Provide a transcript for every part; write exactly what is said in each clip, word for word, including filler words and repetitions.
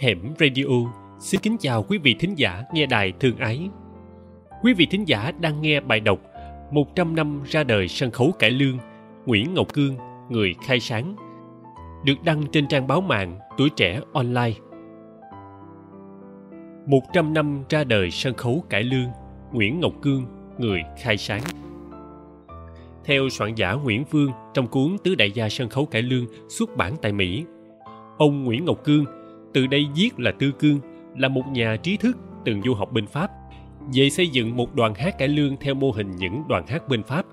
Hẻm Radio xin kính chào quý vị thính giả nghe đài thương ái. Quý vị thính giả đang nghe bài đọc một trăm năm ra đời sân khấu cải lương, Nguyễn Ngọc Cương, người khai sáng, được đăng trên trang báo mạng Tuổi Trẻ Online. một trăm năm ra đời sân khấu cải lương, Nguyễn Ngọc Cương, người khai sáng. Theo soạn giả Nguyễn Vương trong cuốn Tứ Đại Gia Sân Khấu Cải Lương xuất bản tại Mỹ, ông Nguyễn Ngọc Cương, từ đây viết là Tư Cương, là một nhà trí thức từng du học bên Pháp. Về xây dựng một đoàn hát cải lương theo mô hình những đoàn hát bên Pháp,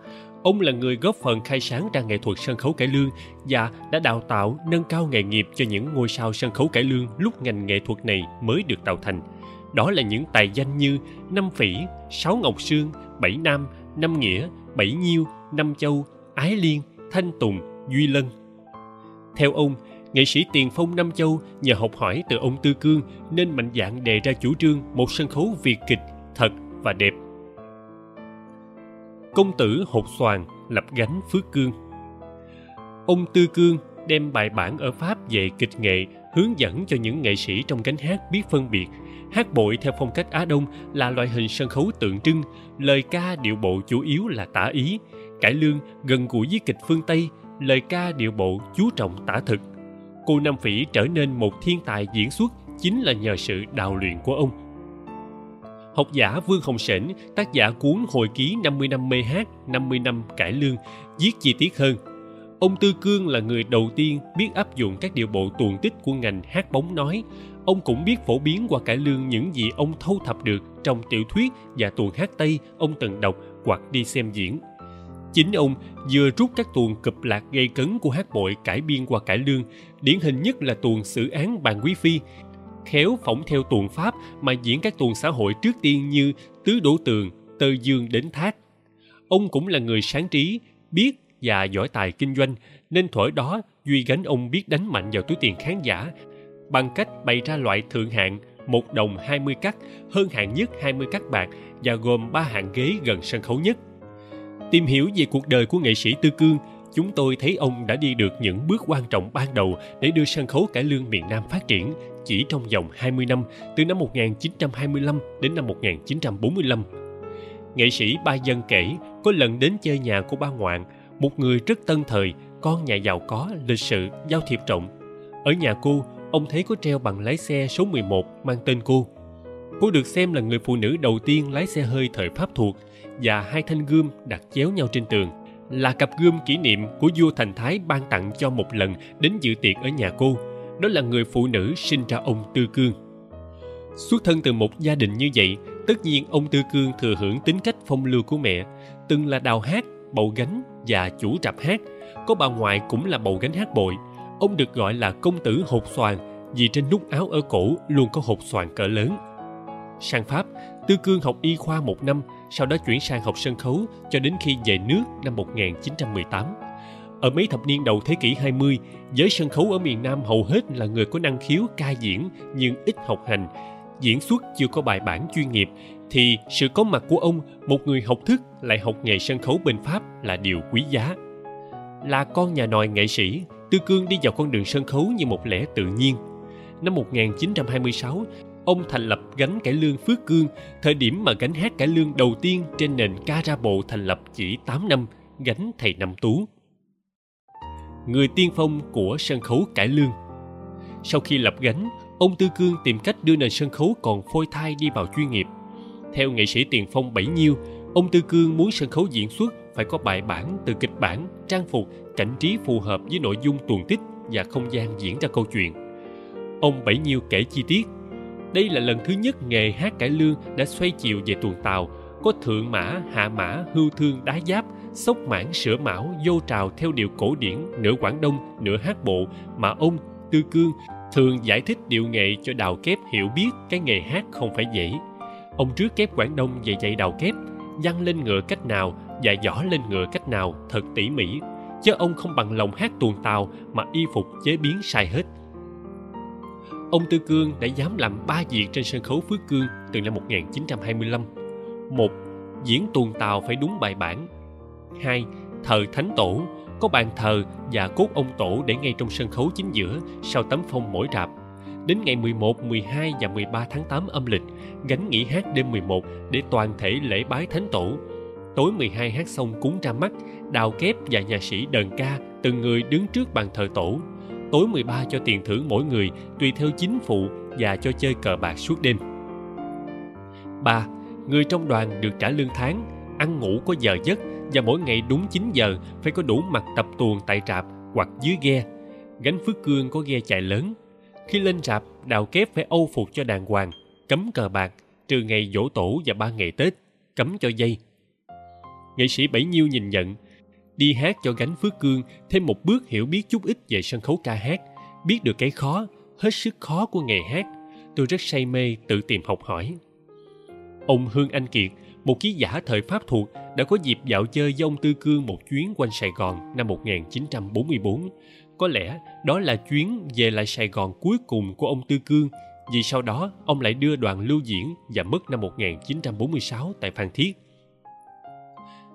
ông là người góp phần khai sáng ra nghệ thuật sân khấu cải lương và đã đào tạo, nâng cao nghề nghiệp cho những ngôi sao sân khấu cải lương lúc ngành nghệ thuật này mới được tạo thành. Đó là những tài danh như Năm Phỉ, Sáu Ngọc Sương, Bảy Nam, Năm Nghĩa, Bảy Nhiêu, Năm Châu, Ái Liên, Thanh Tùng, Duy Lân. Theo ông, nghệ sĩ tiền phong Nam Châu nhờ học hỏi từ ông Tư Cương nên mạnh dạn đề ra chủ trương một sân khấu Việt kịch thật và đẹp. Công tử Hột Soàng lập gánh Phước Cương. Ông Tư Cương đem bài bản ở Pháp về kịch nghệ hướng dẫn cho những nghệ sĩ trong gánh hát biết phân biệt. Hát bội theo phong cách Á Đông là loại hình sân khấu tượng trưng, lời ca điệu bộ chủ yếu là tả ý. Cải lương gần gũi với kịch phương Tây, lời ca điệu bộ chú trọng tả thực. Cô Nam Phỉ trở nên một thiên tài diễn xuất chính là nhờ sự đào luyện của ông. Học giả Vương Hồng Sển, tác giả cuốn hồi ký năm mươi năm mê hát, năm mươi năm cải lương, viết chi tiết hơn. Ông Tư Cương là người đầu tiên biết áp dụng các điệu bộ tuồng tích của ngành hát bóng nói. Ông cũng biết phổ biến qua cải lương những gì ông thâu thập được trong tiểu thuyết và tuồng hát Tây ông từng đọc hoặc đi xem diễn. Chính ông vừa rút các tuồng cụp lạc gây cấn của hát bội cải biên qua cải lương, điển hình nhất là tuồng xử án Bàn Quý Phi, khéo phỏng theo tuồng Pháp mà diễn các tuồng xã hội trước tiên như Tứ Đổ Tường, Tơ Dương đến Thác. Ông cũng là người sáng trí, biết và giỏi tài kinh doanh, nên thuở đó Duy gánh ông biết đánh mạnh vào túi tiền khán giả bằng cách bày ra loại thượng hạng một đồng hai mươi cắc, hơn hạng nhất hai mươi cắc bạc và gồm ba hạng ghế gần sân khấu nhất. Tìm hiểu về cuộc đời của nghệ sĩ Tư Cương, chúng tôi thấy ông đã đi được những bước quan trọng ban đầu để đưa sân khấu cải lương miền Nam phát triển chỉ trong vòng hai mươi năm, từ năm một nghìn chín trăm hai mươi lăm đến năm một nghìn chín trăm bốn mươi lăm. Nghệ sĩ Ba Dân kể có lần đến chơi nhà của ba ngoạn, một người rất tân thời, con nhà giàu có, lịch sự, giao thiệp rộng. Ở nhà cô, ông thấy có treo bằng lái xe số mười một mang tên cô. Cô được xem là người phụ nữ đầu tiên lái xe hơi thời Pháp thuộc, và hai thanh gươm đặt chéo nhau trên tường là cặp gươm kỷ niệm của vua Thành Thái ban tặng cho một lần đến dự tiệc ở nhà cô. Đó là người phụ nữ sinh ra ông Tư Cương. Xuất thân từ một gia đình như vậy, tất nhiên ông Tư Cương thừa hưởng tính cách phong lưu của mẹ, từng là đào hát, bầu gánh và chủ rạp hát. Có bà ngoại cũng là bầu gánh hát bội. Ông được gọi là công tử hột xoàng vì trên nút áo ở cổ luôn có hột xoàng cỡ lớn. Sang Pháp, Tư Cương học y khoa một năm, sau đó chuyển sang học sân khấu cho đến khi về nước năm một nghìn chín trăm mười tám. Ở mấy thập niên đầu thế kỷ hai mươi, giới sân khấu ở miền Nam hầu hết là người có năng khiếu ca diễn nhưng ít học hành, diễn xuất chưa có bài bản chuyên nghiệp, thì sự có mặt của ông, một người học thức lại học nghề sân khấu bên Pháp là điều quý giá. Là con nhà nòi nghệ sĩ, Tư Cương đi vào con đường sân khấu như một lẽ tự nhiên. Năm một nghìn chín trăm hai mươi sáu, ông thành lập gánh cải lương Phước Cương, thời điểm mà gánh hát cải lương đầu tiên trên nền ca ra bộ thành lập chỉ tám năm, gánh thầy Năm Tú. Người tiên phong của sân khấu cải lương. Sau khi lập gánh, ông Tư Cương tìm cách đưa nền sân khấu còn phôi thai đi vào chuyên nghiệp. Theo nghệ sĩ tiền phong Bảy Nhiêu, ông Tư Cương muốn sân khấu diễn xuất phải có bài bản từ kịch bản, trang phục, cảnh trí phù hợp với nội dung tuồng tích và không gian diễn ra câu chuyện. Ông Bảy Nhiêu kể chi tiết. Đây là lần thứ nhất nghề hát cải lương đã xoay chiều về tuồng Tàu, có thượng mã, hạ mã, hưu thương, đá giáp, sốc mãn, sửa mão, vô trào theo điệu cổ điển nửa Quảng Đông, nửa hát bộ mà ông, Tư Cương, thường giải thích điệu nghệ cho Đào Kép hiểu biết cái nghề hát không phải dễ. Ông trước Kép Quảng Đông về dạy Đào Kép, giăng lên ngựa cách nào và giỏ lên ngựa cách nào thật tỉ mỉ, chứ ông không bằng lòng hát tuồng Tàu mà y phục chế biến sai hết. Ông Tư Cương đã dám làm ba việc trên sân khấu Phước Cương từ năm một nghìn chín trăm hai mươi lăm. một. Diễn tuồng Tàu phải đúng bài bản. hai. Thờ Thánh Tổ, có bàn thờ và cốt ông Tổ để ngay trong sân khấu chính giữa, sau tấm phong mỗi rạp. Đến ngày mười một, mười hai và mười ba tháng tám âm lịch, gánh nghỉ hát đêm mười một để toàn thể lễ bái Thánh Tổ. Tối mười hai hát xong cúng ra mắt, Đào Kép và nhà sĩ đờn ca từng người đứng trước bàn thờ Tổ. Tối mười ba cho tiền thưởng mỗi người tùy theo chính phụ và cho chơi cờ bạc suốt đêm. ba. Người trong đoàn được trả lương tháng, ăn ngủ có giờ giấc và mỗi ngày đúng chín giờ phải có đủ mặt tập tuồng tại rạp hoặc dưới ghe. Gánh Phước Cương có ghe chạy lớn. Khi lên rạp, Đào Kép phải âu phục cho đàng hoàng, cấm cờ bạc, trừ ngày giỗ tổ và ba ngày Tết, cấm cho dây. Nghệ sĩ Bảy Nhiêu nhìn nhận, đi hát cho gánh Phước Cương thêm một bước hiểu biết chút ít về sân khấu ca hát, biết được cái khó, hết sức khó của nghề hát. Tôi rất say mê tự tìm học hỏi. Ông Hương Anh Kiệt, một ký giả thời Pháp thuộc, đã có dịp dạo chơi với ông Tư Cương một chuyến quanh Sài Gòn năm một nghìn chín trăm bốn mươi tư. Có lẽ đó là chuyến về lại Sài Gòn cuối cùng của ông Tư Cương, vì sau đó ông lại đưa đoàn lưu diễn và mất năm một nghìn chín trăm bốn mươi sáu tại Phan Thiết.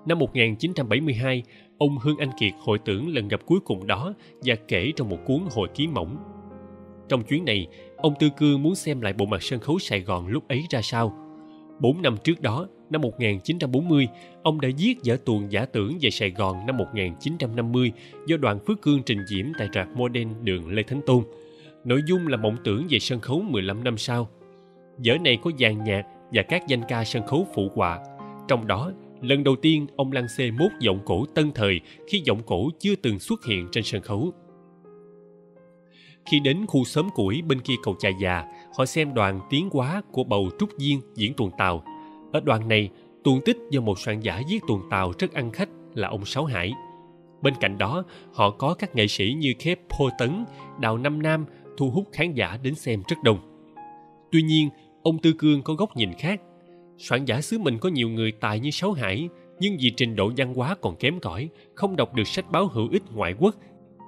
Năm một nghìn chín trăm bảy mươi hai, ông Hương Anh Kiệt hồi tưởng lần gặp cuối cùng đó và kể trong một cuốn hồi ký mỏng. Trong chuyến này, ông Tư Cương muốn xem lại bộ mặt sân khấu Sài Gòn lúc ấy ra sao. Bốn năm trước đó, năm một nghìn chín trăm bốn mươi, ông đã viết vở tuồng giả tưởng về Sài Gòn năm một nghìn chín trăm năm mươi do đoàn Phước Cương trình diễn tại rạp Môi Den đường Lê Thánh Tôn. Nội dung là mộng tưởng về sân khấu mười lăm năm sau. Vở này có dàn nhạc và các danh ca sân khấu phụ họa. Trong đó, lần đầu tiên ông lăng xê mốt giọng cổ tân thời khi giọng cổ chưa từng xuất hiện trên sân khấu. Khi đến khu xóm củi bên kia cầu Chà Già, họ xem đoàn tiếng quá của Bầu Trúc Viên diễn tuồng Tàu. Ở đoàn này, tuồng tích do một soạn giả viết tuồng Tàu rất ăn khách là ông Sáu Hải. Bên cạnh đó, họ có các nghệ sĩ như Kép Pô Tấn, Đào Năm Nam thu hút khán giả đến xem rất đông. Tuy nhiên, ông Tư Cương có góc nhìn khác. Soạn giả xứ mình có nhiều người tài như Sáu Hải, nhưng vì trình độ văn hóa còn kém cỏi, không đọc được sách báo hữu ích ngoại quốc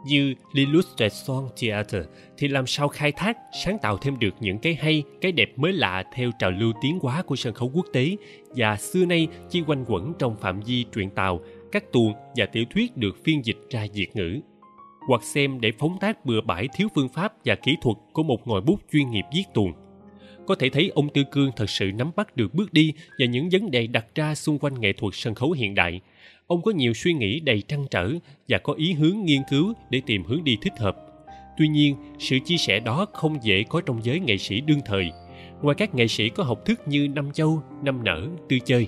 như L'Illustration Theatre, thì làm sao khai thác, sáng tạo thêm được những cái hay, cái đẹp mới lạ theo trào lưu tiến hóa của sân khấu quốc tế và xưa nay chỉ quanh quẩn trong phạm vi truyện Tàu, các tuồng và tiểu thuyết được phiên dịch ra Việt ngữ. Hoặc xem để phóng tác bừa bãi thiếu phương pháp và kỹ thuật của một ngòi bút chuyên nghiệp viết tuồng. Có thể thấy ông Tư Cương thật sự nắm bắt được bước đi và những vấn đề đặt ra xung quanh nghệ thuật sân khấu hiện đại. Ông có nhiều suy nghĩ đầy trăn trở và có ý hướng nghiên cứu để tìm hướng đi thích hợp. Tuy nhiên, sự chia sẻ đó không dễ có trong giới nghệ sĩ đương thời, ngoài các nghệ sĩ có học thức như Nam Châu, Năm Nở, Tư Chơi.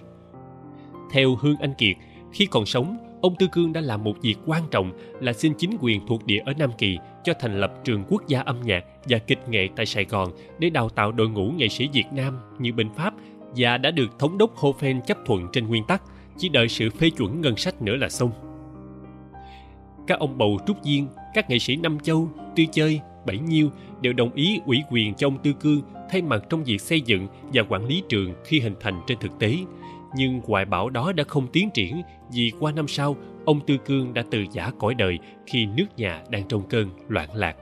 Theo Hương Anh Kiệt, khi còn sống, ông Tư Cương đã làm một việc quan trọng là xin chính quyền thuộc địa ở Nam Kỳ cho thành lập trường quốc gia âm nhạc và kịch nghệ tại Sài Gòn để đào tạo đội ngũ nghệ sĩ Việt Nam như bên Pháp, và đã được thống đốc Hồ Phen chấp thuận trên nguyên tắc chỉ đợi sự phê chuẩn ngân sách nữa là xong. Các ông Bầu Trúc Viên, các nghệ sĩ Năm Châu, Tư Chơi, Bảy Nhiêu đều đồng ý ủy quyền cho ông Tư Cương thay mặt trong việc xây dựng và quản lý trường khi hình thành trên thực tế. Nhưng hoài bão đó đã không tiến triển vì qua năm sau, ông Tư Cương đã từ giã cõi đời khi nước nhà đang trong cơn loạn lạc.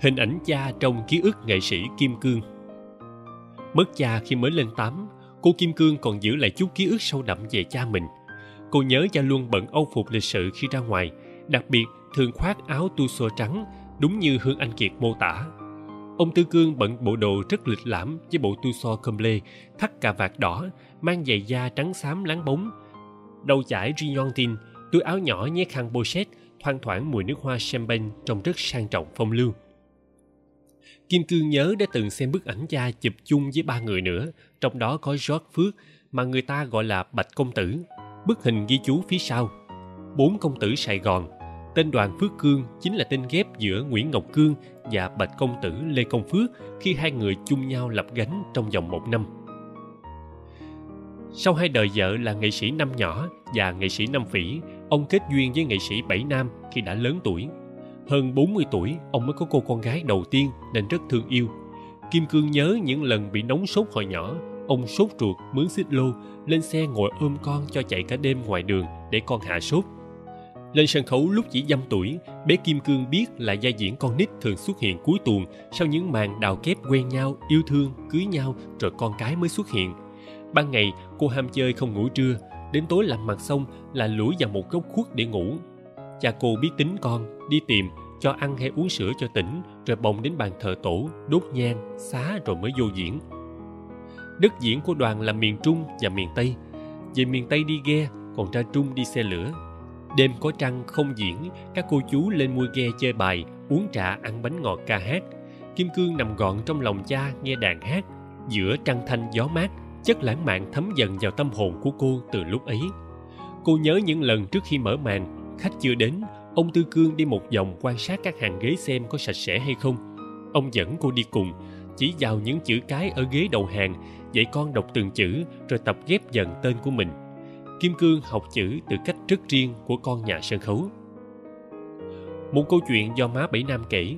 Hình ảnh cha trong ký ức nghệ sĩ Kim Cương. Mất cha khi mới lên tám, cô Kim Cương còn giữ lại chút ký ức sâu đậm về cha mình. Cô nhớ cha luôn bận âu phục lịch sự khi ra ngoài, đặc biệt thường khoác áo tu sơ trắng, đúng như Hương Anh Kiệt mô tả. Ông Tư Cương bận bộ đồ rất lịch lãm với bộ tu so com lê, thắt cà vạt đỏ, mang giày da trắng xám láng bóng, đầu chải riantin, túi áo nhỏ nhét khăn pochette, thoang thoảng mùi nước hoa champagne trông rất sang trọng phong lưu. Kim Cương nhớ đã từng xem bức ảnh cha chụp chung với ba người nữa, trong đó có George Phước mà người ta gọi là Bạch Công Tử. Bức hình ghi chú phía sau: Bốn công tử Sài Gòn. Tên đoàn Phước Cương chính là tên ghép giữa Nguyễn Ngọc Cương và Bạch Công Tử Lê Công Phước khi hai người chung nhau lập gánh trong vòng một năm. Sau hai đời vợ là nghệ sĩ Năm Nhỏ và nghệ sĩ Năm Phỉ, ông kết duyên với nghệ sĩ Bảy Nam khi đã lớn tuổi. Hơn bốn mươi tuổi, ông mới có cô con gái đầu tiên nên rất thương yêu. Kim Cương nhớ những lần bị nóng sốt hồi nhỏ, ông sốt ruột mướn xích lô, lên xe ngồi ôm con cho chạy cả đêm ngoài đường để con hạ sốt. Lên sân khấu lúc chỉ dăm tuổi, bé Kim Cương biết là vai diễn con nít thường xuất hiện cuối tuồng sau những màn Đào Kép quen nhau, yêu thương, cưới nhau rồi con cái mới xuất hiện. Ban ngày, cô ham chơi không ngủ trưa, đến tối làm mặt xong là lủi vào một góc khuất để ngủ. Cha cô biết tính con, đi tìm, cho ăn hay uống sữa cho tỉnh, rồi bồng đến bàn thờ tổ, đốt nhang, xá rồi mới vô diễn. Đất diễn của đoàn là miền Trung và miền Tây. Về miền Tây đi ghe, còn ra Trung đi xe lửa. Đêm có trăng không diễn, các cô chú lên mua ghe chơi bài, uống trà ăn bánh ngọt ca hát. Kim Cương nằm gọn trong lòng cha nghe đàn hát, giữa trăng thanh gió mát, chất lãng mạn thấm dần vào tâm hồn của cô từ lúc ấy. Cô nhớ những lần trước khi mở màn, khách chưa đến, ông Tư Cương đi một vòng quan sát các hàng ghế xem có sạch sẽ hay không. Ông dẫn cô đi cùng, chỉ vào những chữ cái ở ghế đầu hàng, dạy con đọc từng chữ rồi tập ghép dần tên của mình. Kim Cương học chữ từ cách rất riêng của con nhà sân khấu. Một câu chuyện do má Bảy Nam kể,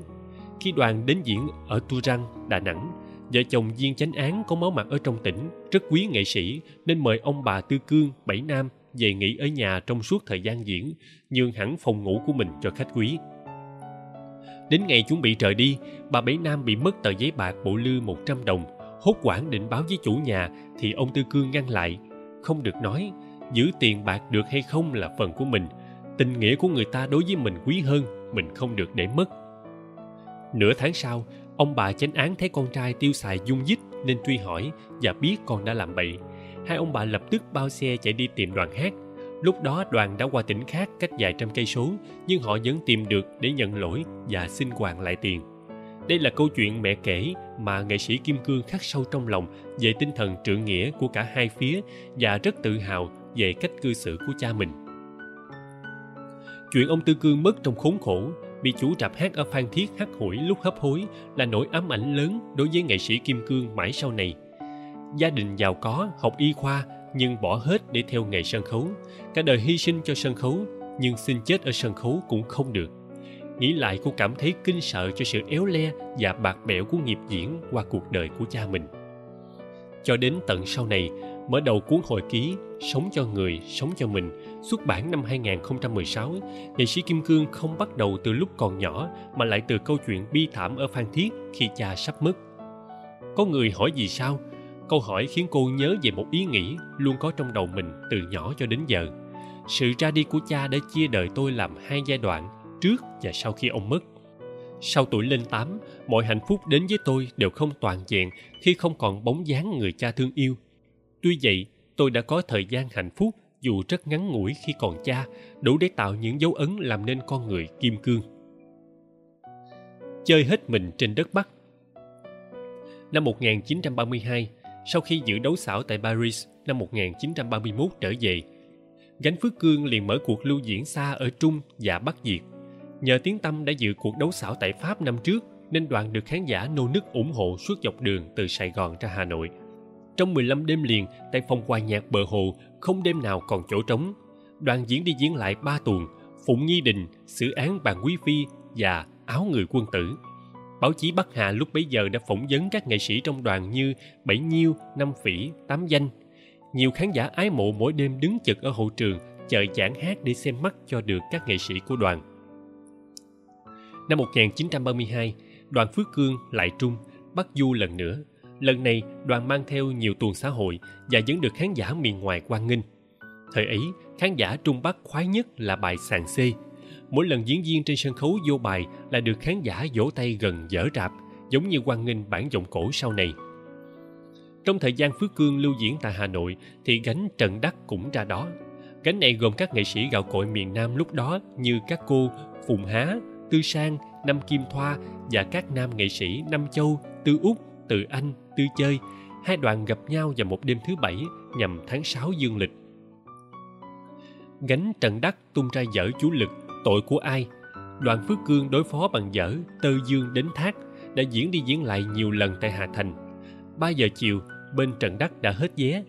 khi đoàn đến diễn ở Tu Răng, Đà Nẵng, vợ chồng viên chánh án có máu mặt ở trong tỉnh, rất quý nghệ sĩ nên mời ông bà Tư Cương, Bảy Nam về nghỉ ở nhà trong suốt thời gian diễn, nhường hẳn phòng ngủ của mình cho khách quý. Đến ngày chuẩn bị rời đi, bà Bảy Nam bị mất tờ giấy bạc bộ lư một trăm đồng, hốt hoảng định báo với chủ nhà thì ông Tư Cương ngăn lại, không được nói, giữ tiền bạc được hay không là phần của mình, tình nghĩa của người ta đối với mình quý hơn, mình không được để mất. Nửa tháng sau, ông bà chánh án thấy con trai tiêu xài dung dít nên truy hỏi và biết con đã làm bậy. Hai ông bà lập tức bao xe chạy đi tìm đoàn hát. Lúc đó đoàn đã qua tỉnh khác cách vài trăm cây số, nhưng họ vẫn tìm được để nhận lỗi và xin hoàn lại tiền. Đây là câu chuyện mẹ kể mà nghệ sĩ Kim Cương khắc sâu trong lòng về tinh thần trượng nghĩa của cả hai phía và rất tự hào về cách cư xử của cha mình. Chuyện ông Tư Cương mất trong khốn khổ, bị chủ rạp hát ở Phan Thiết hắt hủi lúc hấp hối là nỗi ám ảnh lớn đối với nghệ sĩ Kim Cương mãi sau này. Gia đình giàu có, học y khoa nhưng bỏ hết để theo nghề sân khấu. Cả đời hy sinh cho sân khấu nhưng xin chết ở sân khấu cũng không được. Nghĩ lại cô cảm thấy kinh sợ cho sự éo le và bạc bẽo của nghiệp diễn qua cuộc đời của cha mình. Cho đến tận sau này, mở đầu cuốn hồi ký Sống cho người, sống cho mình xuất bản năm hai không một sáu, nghệ sĩ Kim Cương không bắt đầu từ lúc còn nhỏ mà lại từ câu chuyện bi thảm ở Phan Thiết khi cha sắp mất. Có người hỏi vì sao? Câu hỏi khiến cô nhớ về một ý nghĩ luôn có trong đầu mình từ nhỏ cho đến giờ. Sự ra đi của cha đã chia đời tôi làm hai giai đoạn, trước và sau khi ông mất. Sau tuổi lên tám, mọi hạnh phúc đến với tôi đều không toàn vẹn khi không còn bóng dáng người cha thương yêu. Tuy vậy, tôi đã có thời gian hạnh phúc dù rất ngắn ngủi khi còn cha, đủ để tạo những dấu ấn làm nên con người Kim Cương. Chơi hết mình trên đất Bắc. Năm một nghìn chín trăm ba mươi hai, sau khi dự đấu xảo tại Paris năm một nghìn chín trăm ba mươi mốt trở về, gánh Phước Cương liền mở cuộc lưu diễn xa ở Trung và Bắc Việt. Nhờ tiếng tăm đã dự cuộc đấu xảo tại Pháp năm trước nên đoàn được khán giả nô nức ủng hộ suốt dọc đường từ Sài Gòn ra Hà Nội. Trong mười lăm đêm liền tại phòng hòa nhạc Bờ Hồ không đêm nào còn chỗ trống. Đoàn diễn đi diễn lại ba tuần, Phụng Nghi Đình, Xử Án Bàn Quý Phi và Áo Người Quân Tử. Báo chí Bắc Hà lúc bấy giờ đã phỏng vấn các nghệ sĩ trong đoàn như Bảy Nhiêu, Năm Phỉ, Tám Danh. Nhiều khán giả ái mộ mỗi đêm đứng chực ở hậu trường chờ giảng hát để xem mắt cho được các nghệ sĩ của đoàn. Năm một nghìn chín trăm ba mươi hai, đoàn Phước Cương lại Trung, Bắc Du lần nữa. Lần này đoàn mang theo nhiều tuồng xã hội và vẫn được khán giả miền ngoài hoan nghênh. Thời ấy, khán giả Trung Bắc khoái nhất là bài Sàn Xê. Mỗi lần diễn viên trên sân khấu vô bài là được khán giả vỗ tay gần dở rạp, giống như hoan nghênh bản giọng cổ sau này. Trong thời gian Phước Cương lưu diễn tại Hà Nội thì gánh Trần Đắc cũng ra đó. Gánh này gồm các nghệ sĩ gạo cội miền Nam lúc đó như các cô Phùng Há, Tư Sang, Năm Kim Thoa và các nam nghệ sĩ Năm Châu, Tư Út, Từ Anh, Tư Chơi. Hai đoàn gặp nhau vào một đêm thứ Bảy nhằm tháng sáu dương lịch. Gánh Trần Đắc tung ra dở chủ lực Tội Của Ai. Đoàn Phước Cương đối phó bằng dở Tơ Dương Đến Thác, đã diễn đi diễn lại nhiều lần tại Hà Thành. ba giờ chiều, bên Trần Đắc đã hết vé.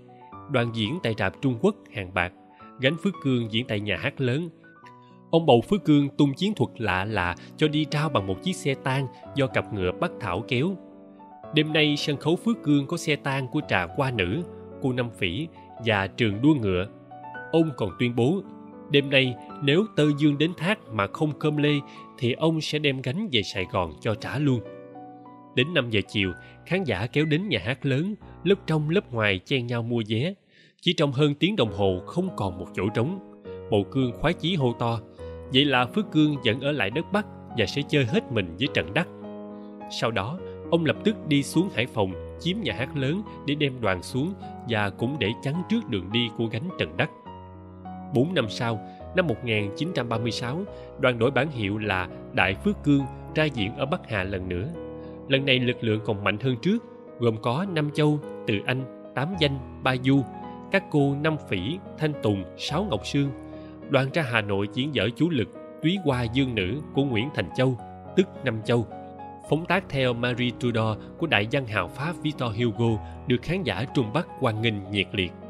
Đoàn diễn tại rạp Trung Quốc, Hàng Bạc. Gánh Phước Cương diễn tại nhà hát lớn. Ông bầu Phước Cương tung chiến thuật lạ lạ cho đi trao bằng một chiếc xe tang do cặp ngựa Bắc Thảo kéo. Đêm nay sân khấu Phước Cương có xe tang của Trà Qua Nữ, cô Năm Phỉ và Trường Đua Ngựa. Ông còn tuyên bố, đêm nay nếu Tơ Dương Đến Thác mà không cơm lê thì ông sẽ đem gánh về Sài Gòn cho trả luôn. Đến năm giờ chiều, khán giả kéo đến nhà hát lớn, lớp trong lớp ngoài chen nhau mua vé. Chỉ trong hơn tiếng đồng hồ không còn một chỗ trống. Bầu Cương khoái chí hô to, vậy là Phước Cương vẫn ở lại đất Bắc và sẽ chơi hết mình với Trần Đắc. Sau đó, ông lập tức đi xuống Hải Phòng chiếm nhà hát lớn để đem đoàn xuống và cũng để chắn trước đường đi của gánh Trần Đắc. Bốn năm sau, năm một nghìn chín trăm ba mươi sáu, đoàn đổi bản hiệu là Đại Phước Cương ra diễn ở Bắc Hà lần nữa. Lần này lực lượng còn mạnh hơn trước, gồm có Nam Châu, Từ Anh, Tám Danh, Ba Du, các cô Năm Phỉ, Thanh Tùng, Sáu Ngọc Sương. Đoàn ra Hà Nội diễn dở chủ lực Túy Hoa Dương Nữ của Nguyễn Thành Châu, tức Năm Châu, phóng tác theo Marie Tudor của đại văn hào Pháp Victor Hugo, được khán giả Trung Bắc hoan nghênh nhiệt liệt.